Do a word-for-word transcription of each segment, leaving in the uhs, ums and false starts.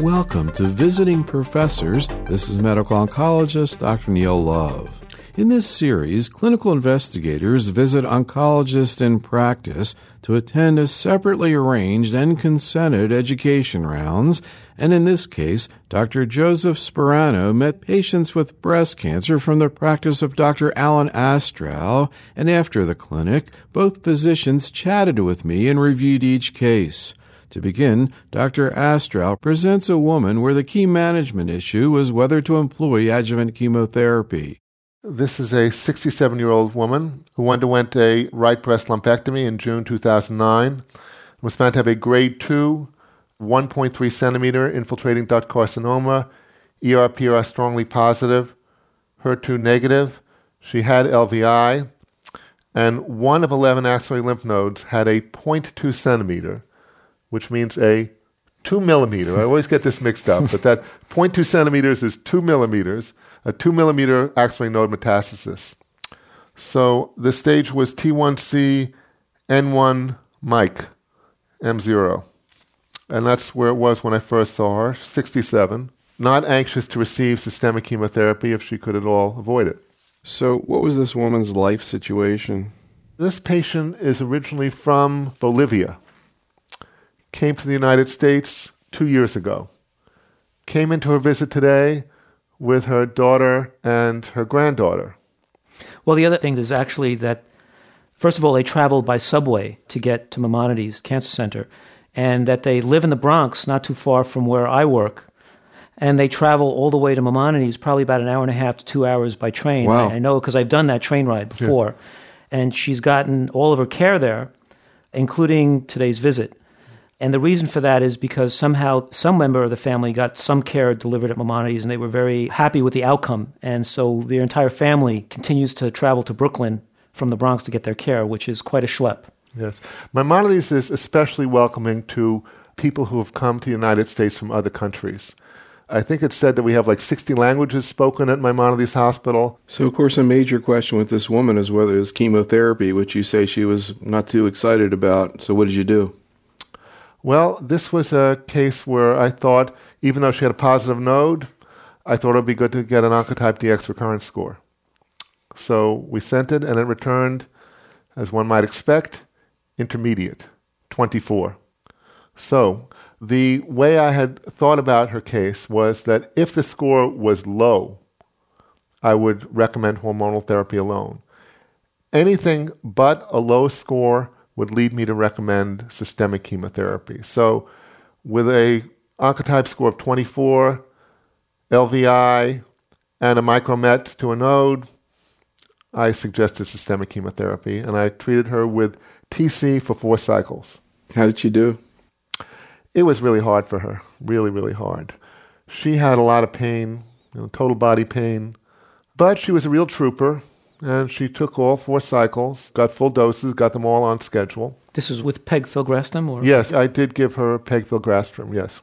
Welcome to Visiting Professors. This is medical oncologist Doctor Neil Love. In this series, clinical investigators visit oncologists in practice to attend a separately arranged and consented education rounds, and in this case, Doctor Joseph Spurano met patients with breast cancer from the practice of Doctor Alan Astrow, and after the clinic, both physicians chatted with me and reviewed each case. To begin, Doctor Astrow presents a woman where the key management issue was whether to employ adjuvant chemotherapy. This is a sixty-seven-year-old woman who underwent a right breast lumpectomy in June two thousand nine and was found to have a grade two, one point three centimeter infiltrating duct carcinoma, E R P R strongly positive, H E R two negative. She had L V I, and one of eleven axillary lymph nodes had a zero point two centimeter, which means a two millimeter. I always get this mixed up, but that zero point two centimeters is two millimeters, a two millimeter axillary node metastasis. So the stage was T one C, N one, M I C, M zero. And that's where it was when I first saw her, sixty-seven, not anxious to receive systemic chemotherapy if she could at all avoid it. So what was this woman's life situation? This patient is originally from Bolivia. Came to the United States two years ago. Came into her visit today with her daughter and her granddaughter. Well, the other thing is actually that, first of all, they traveled by subway to get to Maimonides Cancer Center, and that they live in the Bronx, not too far from where I work. And they travel all the way to Maimonides, probably about an hour and a half to two hours by train. Wow. I, I know because I've done that train ride before. Yeah. And she's gotten all of her care there, including today's visit. And the reason for that is because somehow some member of the family got some care delivered at Maimonides, and they were very happy with the outcome. And so their entire family continues to travel to Brooklyn from the Bronx to get their care, which is quite a schlep. Yes. Maimonides is especially welcoming to people who have come to the United States from other countries. I think it's said that we have like sixty languages spoken at Maimonides Hospital. So, of course, a major question with this woman is whether it's chemotherapy, which you say she was not too excited about. So what did you do? Well, this was a case where I thought, even though she had a positive node, I thought it would be good to get an Oncotype D X recurrence score. So we sent it, and it returned, as one might expect, intermediate, twenty-four. So the way I had thought about her case was that if the score was low, I would recommend hormonal therapy alone. Anything but a low score would lead me to recommend systemic chemotherapy. So with a Oncotype score of twenty-four, L V I, and a micromet to a node, I suggested systemic chemotherapy, and I treated her with T C for four cycles. How did she do? It was really hard for her, really, really hard. She had a lot of pain, you know, total body pain, but she was a real trooper. And she took all four cycles, got full doses, got them all on schedule. This is with PEG-filgrastim? Or? Yes, I did give her PEG-filgrastim, yes.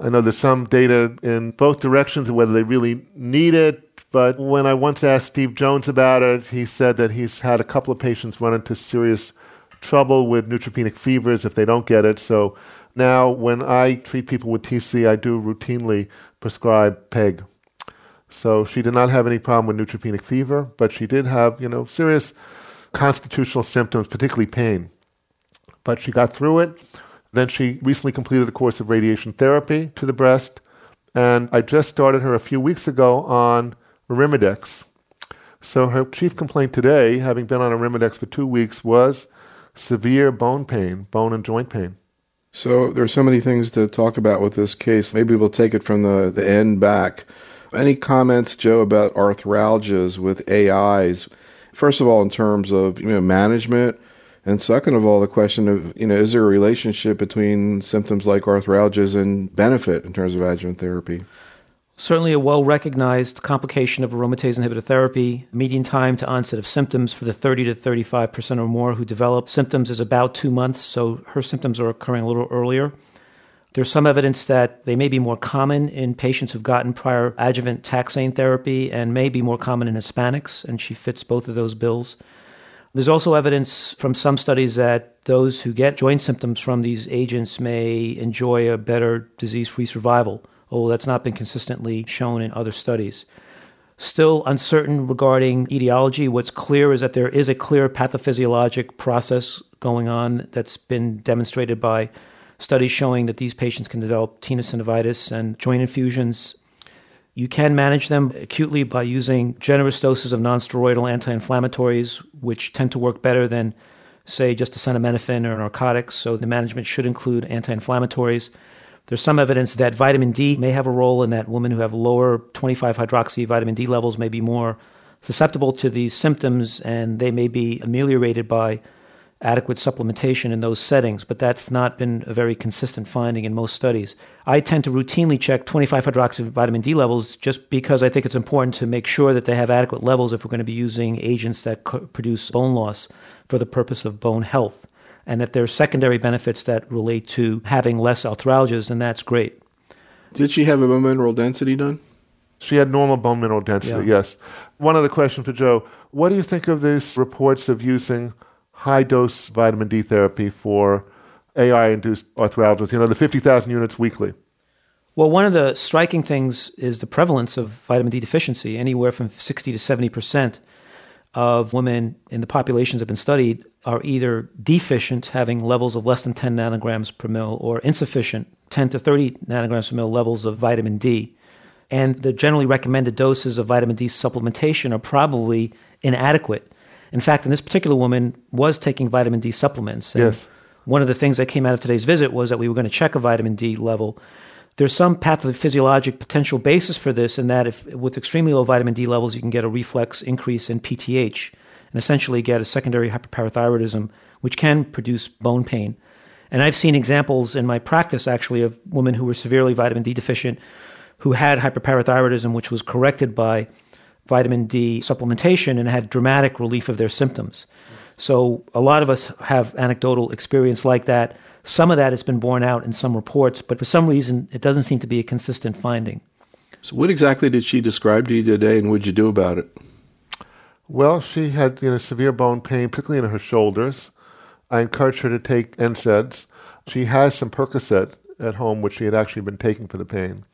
I know there's some data in both directions of whether they really need it, but when I once asked Steve Jones about it, he said that he's had a couple of patients run into serious trouble with neutropenic fevers if they don't get it. So now when I treat people with T C, I do routinely prescribe PEG. So she did not have any problem with neutropenic fever, but she did have, you know, serious constitutional symptoms, particularly pain. But she got through it. Then she recently completed a course of radiation therapy to the breast. And I just started her a few weeks ago on Arimidex. So her chief complaint today, having been on Arimidex for two weeks, was severe bone pain, bone and joint pain. So there are so many things to talk about with this case. Maybe we'll take it from the, the end back. Any comments, Joe, about arthralgias with A Is? First of all, in terms of, you know, management, and second of all, the question of, you know, is there a relationship between symptoms like arthralgias and benefit in terms of adjuvant therapy? Certainly a well-recognized complication of aromatase inhibitor therapy. Median time to onset of symptoms for the thirty to thirty-five percent or more who develop symptoms is about two months, so her symptoms are occurring a little earlier. There's some evidence that they may be more common in patients who've gotten prior adjuvant taxane therapy and may be more common in Hispanics, and she fits both of those bills. There's also evidence from some studies that those who get joint symptoms from these agents may enjoy a better disease-free survival, although that's not been consistently shown in other studies. Still uncertain regarding etiology. What's clear is that there is a clear pathophysiologic process going on that's been demonstrated by studies showing that these patients can develop tenosynovitis and joint infusions. You can manage them acutely by using generous doses of nonsteroidal anti-inflammatories, which tend to work better than, say, just acetaminophen or narcotics, so the management should include anti-inflammatories. There's some evidence that vitamin D may have a role in that women who have lower twenty-five hydroxy vitamin D levels may be more susceptible to these symptoms, and they may be ameliorated by adequate supplementation in those settings, but that's not been a very consistent finding in most studies. I tend to routinely check twenty-five hydroxy vitamin D levels just because I think it's important to make sure that they have adequate levels if we're going to be using agents that co- produce bone loss for the purpose of bone health, and that there are secondary benefits that relate to having less arthralgias, and that's great. Did she have a bone mineral density done? She had normal bone mineral density, yeah. Yes. One other question for Joe. What do you think of these reports of using high-dose vitamin D therapy for A I-induced arthralgias, you know, the fifty thousand units weekly? Well, one of the striking things is the prevalence of vitamin D deficiency. Anywhere from sixty to seventy percent of women in the populations that have been studied are either deficient, having levels of less than ten nanograms per mil, or insufficient, ten to thirty nanograms per mil levels of vitamin D. And the generally recommended doses of vitamin D supplementation are probably inadequate. In fact, in this particular woman was taking vitamin D supplements. And yes. One of the things that came out of today's visit was that we were going to check a vitamin D level. There's some pathophysiologic potential basis for this in that if with extremely low vitamin D levels, you can get a reflex increase in P T H and essentially get a secondary hyperparathyroidism, which can produce bone pain. And I've seen examples in my practice, actually, of women who were severely vitamin D deficient who had hyperparathyroidism, which was corrected by vitamin D supplementation and had dramatic relief of their symptoms. So a lot of us have anecdotal experience like that. Some of that has been borne out in some reports, but for some reason, it doesn't seem to be a consistent finding. So what exactly did she describe to you today, and what did you do about it? Well, she had you know severe bone pain, particularly in her shoulders. I encouraged her to take N SAIDs. She has some Percocet at home, which she had actually been taking for the pain.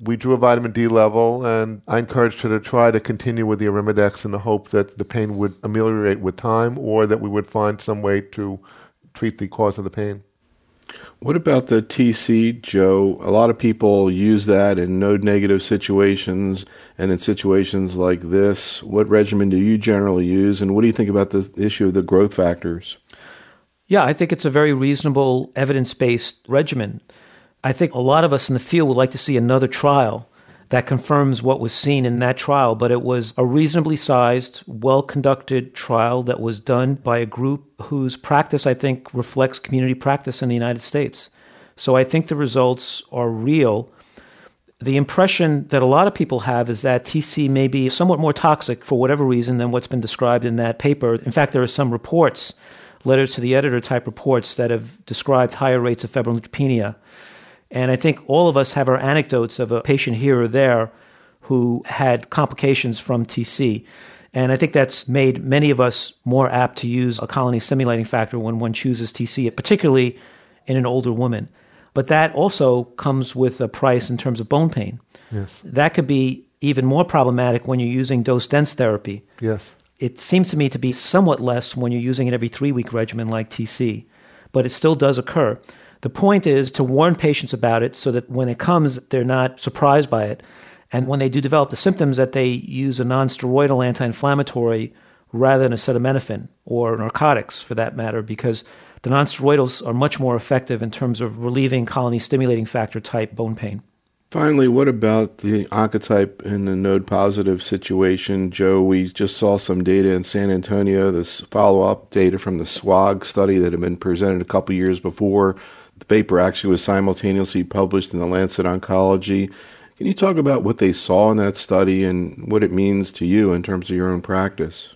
We drew a vitamin D level, and I encouraged her to try to continue with the Arimidex in the hope that the pain would ameliorate with time or that we would find some way to treat the cause of the pain. What about the T C, Joe? A lot of people use that in node-negative situations and in situations like this. What regimen do you generally use, and what do you think about the issue of the growth factors? Yeah, I think it's a very reasonable, evidence-based regimen. I think a lot of us in the field would like to see another trial that confirms what was seen in that trial, but it was a reasonably sized, well-conducted trial that was done by a group whose practice, I think, reflects community practice in the United States. So I think the results are real. The impression that a lot of people have is that T C may be somewhat more toxic for whatever reason than what's been described in that paper. In fact, there are some reports, letters to the editor type reports, that have described higher rates of febrile neutropenia. And I think all of us have our anecdotes of a patient here or there who had complications from T C. And I think that's made many of us more apt to use a colony-stimulating factor when one chooses T C, particularly in an older woman. But that also comes with a price in terms of bone pain. Yes. That could be even more problematic when you're using dose-dense therapy. Yes. It seems to me to be somewhat less when you're using an every three-week regimen like T C, but it still does occur. The point is to warn patients about it so that when it comes, they're not surprised by it. And when they do develop the symptoms, that they use a nonsteroidal anti-inflammatory rather than acetaminophen or narcotics for that matter, because the nonsteroidals are much more effective in terms of relieving colony-stimulating factor type bone pain. Finally, what about the oncotype in the node-positive situation? Joe, we just saw some data in San Antonio, this follow-up data from the SWOG study that had been presented a couple years before. The paper actually was simultaneously published in the Lancet Oncology. Can you talk about what they saw in that study and what it means to you in terms of your own practice?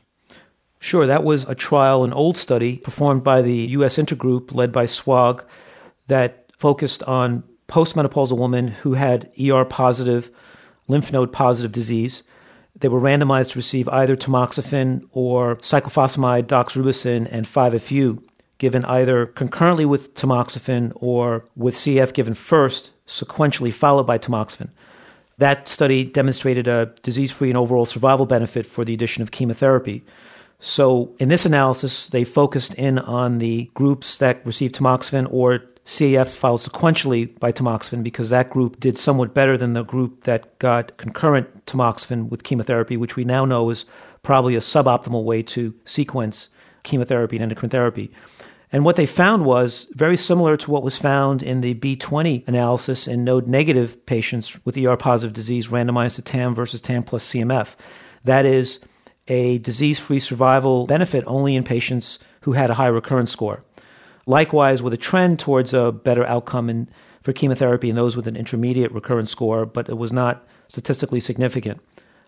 Sure. That was a trial, an old study performed by the U S Intergroup led by SWOG that focused on postmenopausal women who had E R positive, lymph node positive disease. They were randomized to receive either tamoxifen or cyclophosphamide, doxorubicin, and five F U given either concurrently with tamoxifen or with C F given first, sequentially followed by tamoxifen. That study demonstrated a disease-free and overall survival benefit for the addition of chemotherapy. So in this analysis, they focused in on the groups that received tamoxifen or C F followed sequentially by tamoxifen, because that group did somewhat better than the group that got concurrent tamoxifen with chemotherapy, which we now know is probably a suboptimal way to sequence chemotherapy and endocrine therapy. And what they found was very similar to what was found in the B twenty analysis in node-negative patients with E R-positive disease randomized to TAM versus TAM plus C M F. That is a disease-free survival benefit only in patients who had a high recurrence score. Likewise, with a trend towards a better outcome in, for chemotherapy in those with an intermediate recurrence score, but it was not statistically significant.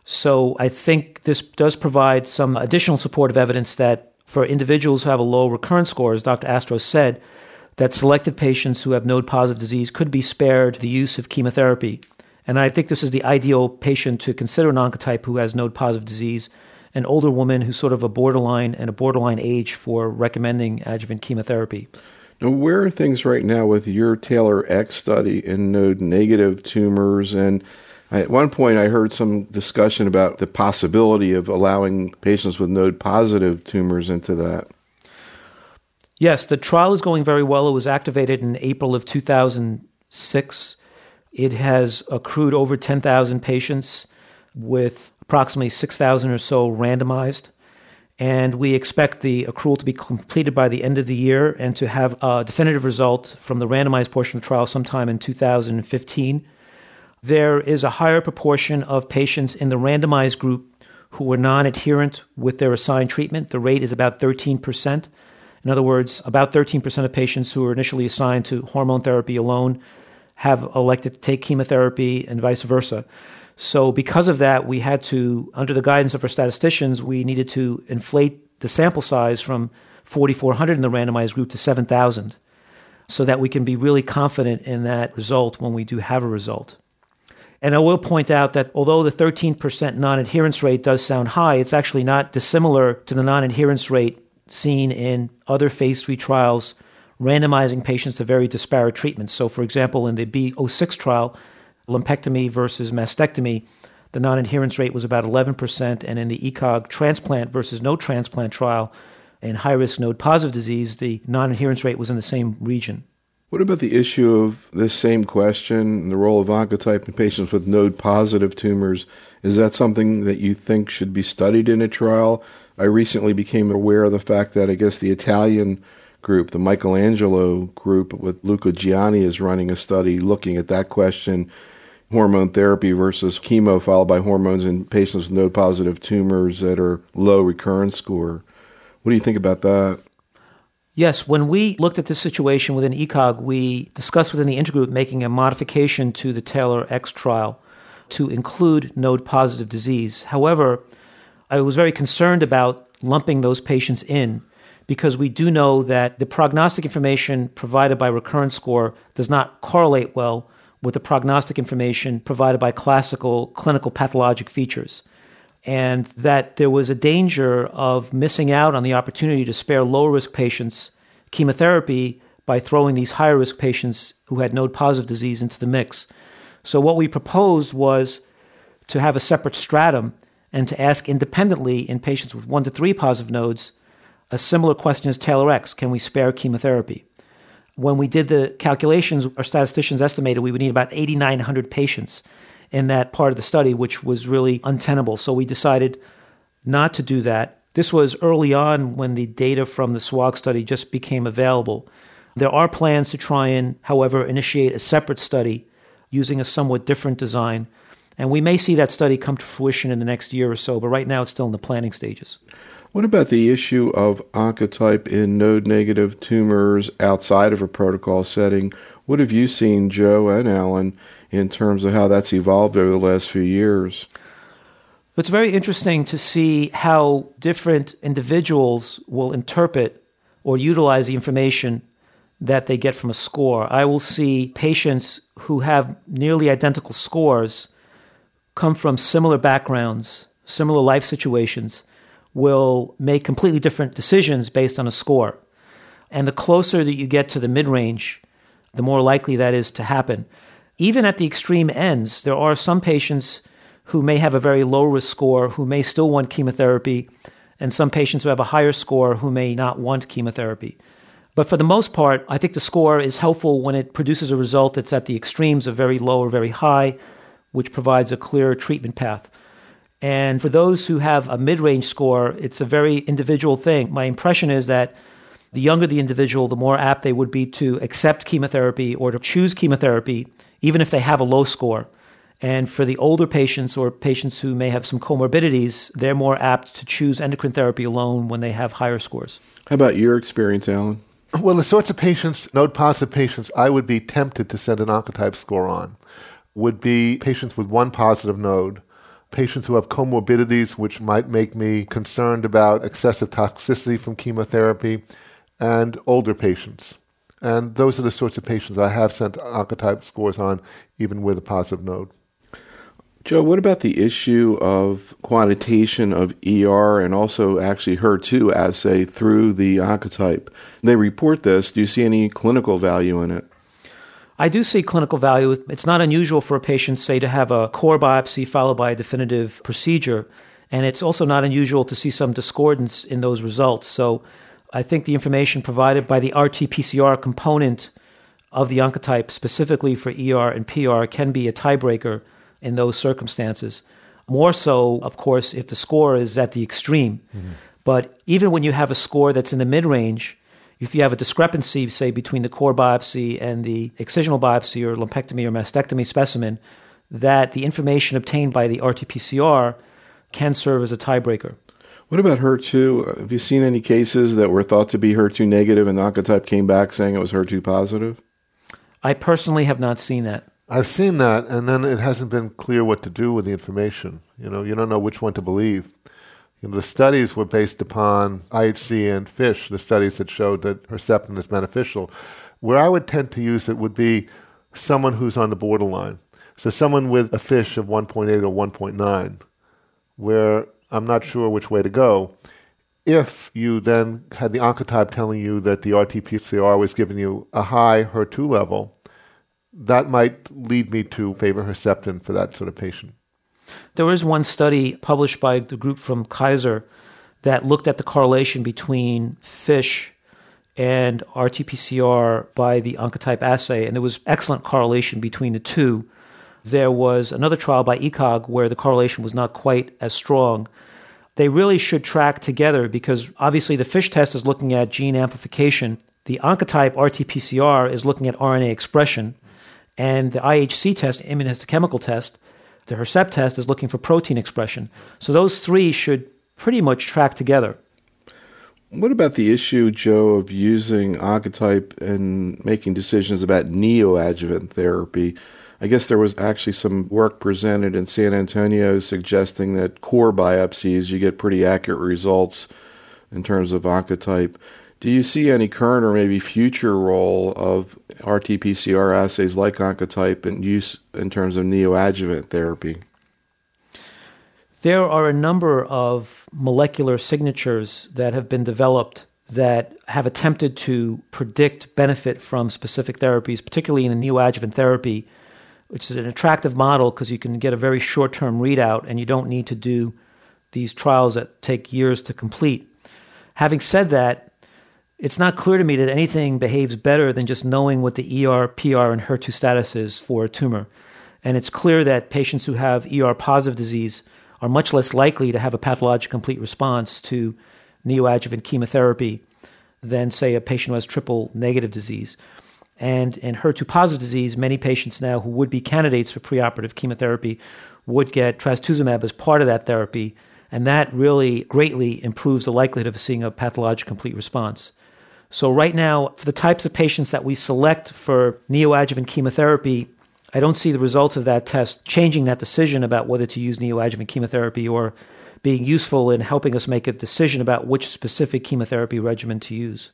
So I think this does provide some additional supportive evidence that for individuals who have a low recurrence score, as Doctor Astrow said, that selected patients who have node-positive disease could be spared the use of chemotherapy. And I think this is the ideal patient to consider an oncotype who has node-positive disease, an older woman who's sort of a borderline and a borderline age for recommending adjuvant chemotherapy. Now, where are things right now with your TailorX study in node-negative tumors? And at one point, I heard some discussion about the possibility of allowing patients with node-positive tumors into that. Yes, the trial is going very well. It was activated in April of two thousand six. It has accrued over ten thousand patients with approximately six thousand or so randomized. And we expect the accrual to be completed by the end of the year and to have a definitive result from the randomized portion of the trial sometime in two thousand fifteen. There is a higher proportion of patients in the randomized group who were non-adherent with their assigned treatment. The rate is about thirteen percent. In other words, about thirteen percent of patients who were initially assigned to hormone therapy alone have elected to take chemotherapy and vice versa. So because of that, we had to, under the guidance of our statisticians, we needed to inflate the sample size from four thousand four hundred in the randomized group to seven thousand so that we can be really confident in that result when we do have a result. And I will point out that although the thirteen percent non-adherence rate does sound high, it's actually not dissimilar to the non-adherence rate seen in other phase three trials randomizing patients to very disparate treatments. So, for example, in the B oh six trial, lumpectomy versus mastectomy, the non-adherence rate was about eleven percent, and in the ECOG transplant versus no transplant trial in high-risk node-positive disease, the non-adherence rate was in the same region. What about the issue of this same question, the role of oncotype in patients with node-positive tumors? Is that something that you think should be studied in a trial? I recently became aware of the fact that I guess the Italian group, the Michelangelo group with Luca Gianni, is running a study looking at that question, hormone therapy versus chemo followed by hormones in patients with node-positive tumors that are low recurrence score. What do you think about that? Yes, when we looked at this situation within ECOG, we discussed within the intergroup making a modification to the TailorX trial to include node-positive disease. However, I was very concerned about lumping those patients in because we do know that the prognostic information provided by recurrence score does not correlate well with the prognostic information provided by classical clinical pathologic features, and that there was a danger of missing out on the opportunity to spare low-risk patients chemotherapy by throwing these high-risk patients who had node-positive disease into the mix. So what we proposed was to have a separate stratum and to ask independently in patients with one to three positive nodes a similar question as TailorX: can we spare chemotherapy? When we did the calculations, our statisticians estimated we would need about eight thousand nine hundred patients in that part of the study, which was really untenable. So we decided not to do that. This was early on when the data from the SWOG study just became available. There are plans to try and, however, initiate a separate study using a somewhat different design. And we may see that study come to fruition in the next year or so, but right now it's still in the planning stages. What about the issue of oncotype in node-negative tumors outside of a protocol setting? What have you seen, Joe and Alan, in terms of how that's evolved over the last few years? It's very interesting to see how different individuals will interpret or utilize the information that they get from a score. I will see patients who have nearly identical scores, come from similar backgrounds, similar life situations, will make completely different decisions based on a score. And the closer that you get to the mid-range, the more likely that is to happen. Even at the extreme ends, there are some patients who may have a very low risk score who may still want chemotherapy, and some patients who have a higher score who may not want chemotherapy. But for the most part, I think the score is helpful when it produces a result that's at the extremes of very low or very high, which provides a clear treatment path. And for those who have a mid-range score, it's a very individual thing. My impression is that the younger the individual, the more apt they would be to accept chemotherapy or to choose chemotherapy, even if they have a low score. And for the older patients or patients who may have some comorbidities, they're more apt to choose endocrine therapy alone when they have higher scores. How about your experience, Alan? Well, the sorts of patients, node-positive patients, I would be tempted to send an Oncotype score on would be patients with one positive node, patients who have comorbidities which might make me concerned about excessive toxicity from chemotherapy, and older patients. And those are the sorts of patients I have sent Oncotype scores on, even with a positive node. Joe, what about the issue of quantitation of E R and also actually H E R two assay through the Oncotype? They report this. Do you see any clinical value in it? I do see clinical value. It's not unusual for a patient, say, to have a core biopsy followed by a definitive procedure. And it's also not unusual to see some discordance in those results. So I think the information provided by the R T P C R component of the Oncotype, specifically for E R and P R, can be a tiebreaker in those circumstances. More so, of course, if the score is at the extreme. Mm-hmm. But even when you have a score that's in the mid-range, if you have a discrepancy, say, between the core biopsy and the excisional biopsy or lumpectomy or mastectomy specimen, that the information obtained by the R T P C R can serve as a tiebreaker. What about H E R two? Have you seen any cases that were thought to be H E R two negative and the Oncotype came back saying it was H E R two positive? I personally have not seen that. I've seen that, and then it hasn't been clear what to do with the information. You know, you don't know which one to believe. You know, the studies were based upon I H C and FISH, the studies that showed that Herceptin is beneficial. Where I would tend to use it would be someone who's on the borderline. So someone with a FISH of one point eight or one point nine, where I'm not sure which way to go. If you then had the Oncotype telling you that the R T P C R was giving you a high H E R two level, that might lead me to favor Herceptin for that sort of patient. There was one study published by the group from Kaiser that looked at the correlation between FISH and R T P C R by the Oncotype assay, and there was excellent correlation between the two. There was another trial by ECOG where the correlation was not quite as strong. They really should track together because obviously the FISH test is looking at gene amplification. The Oncotype R T P C R is looking at R N A expression, and the I H C test, immunohistochemical test, the HercepTest test is looking for protein expression. So those three should pretty much track together. What about the issue, Joe, of using Oncotype and making decisions about neoadjuvant therapy? I guess there was actually some work presented in San Antonio suggesting that core biopsies, you get pretty accurate results in terms of Oncotype. Do you see any current or maybe future role of R T P C R assays like Oncotype and use in terms of neoadjuvant therapy? There are a number of molecular signatures that have been developed that have attempted to predict benefit from specific therapies, particularly in the neoadjuvant therapy, which is an attractive model because you can get a very short-term readout and you don't need to do these trials that take years to complete. Having said that, it's not clear to me that anything behaves better than just knowing what the E R, P R, and H E R two status is for a tumor. And it's clear that patients who have E R-positive disease are much less likely to have a pathologic complete response to neoadjuvant chemotherapy than, say, a patient who has triple-negative disease. And in H E R two-positive disease, many patients now who would be candidates for preoperative chemotherapy would get trastuzumab as part of that therapy, and that really greatly improves the likelihood of seeing a pathologic complete response. So right now, for the types of patients that we select for neoadjuvant chemotherapy, I don't see the results of that test changing that decision about whether to use neoadjuvant chemotherapy or being useful in helping us make a decision about which specific chemotherapy regimen to use.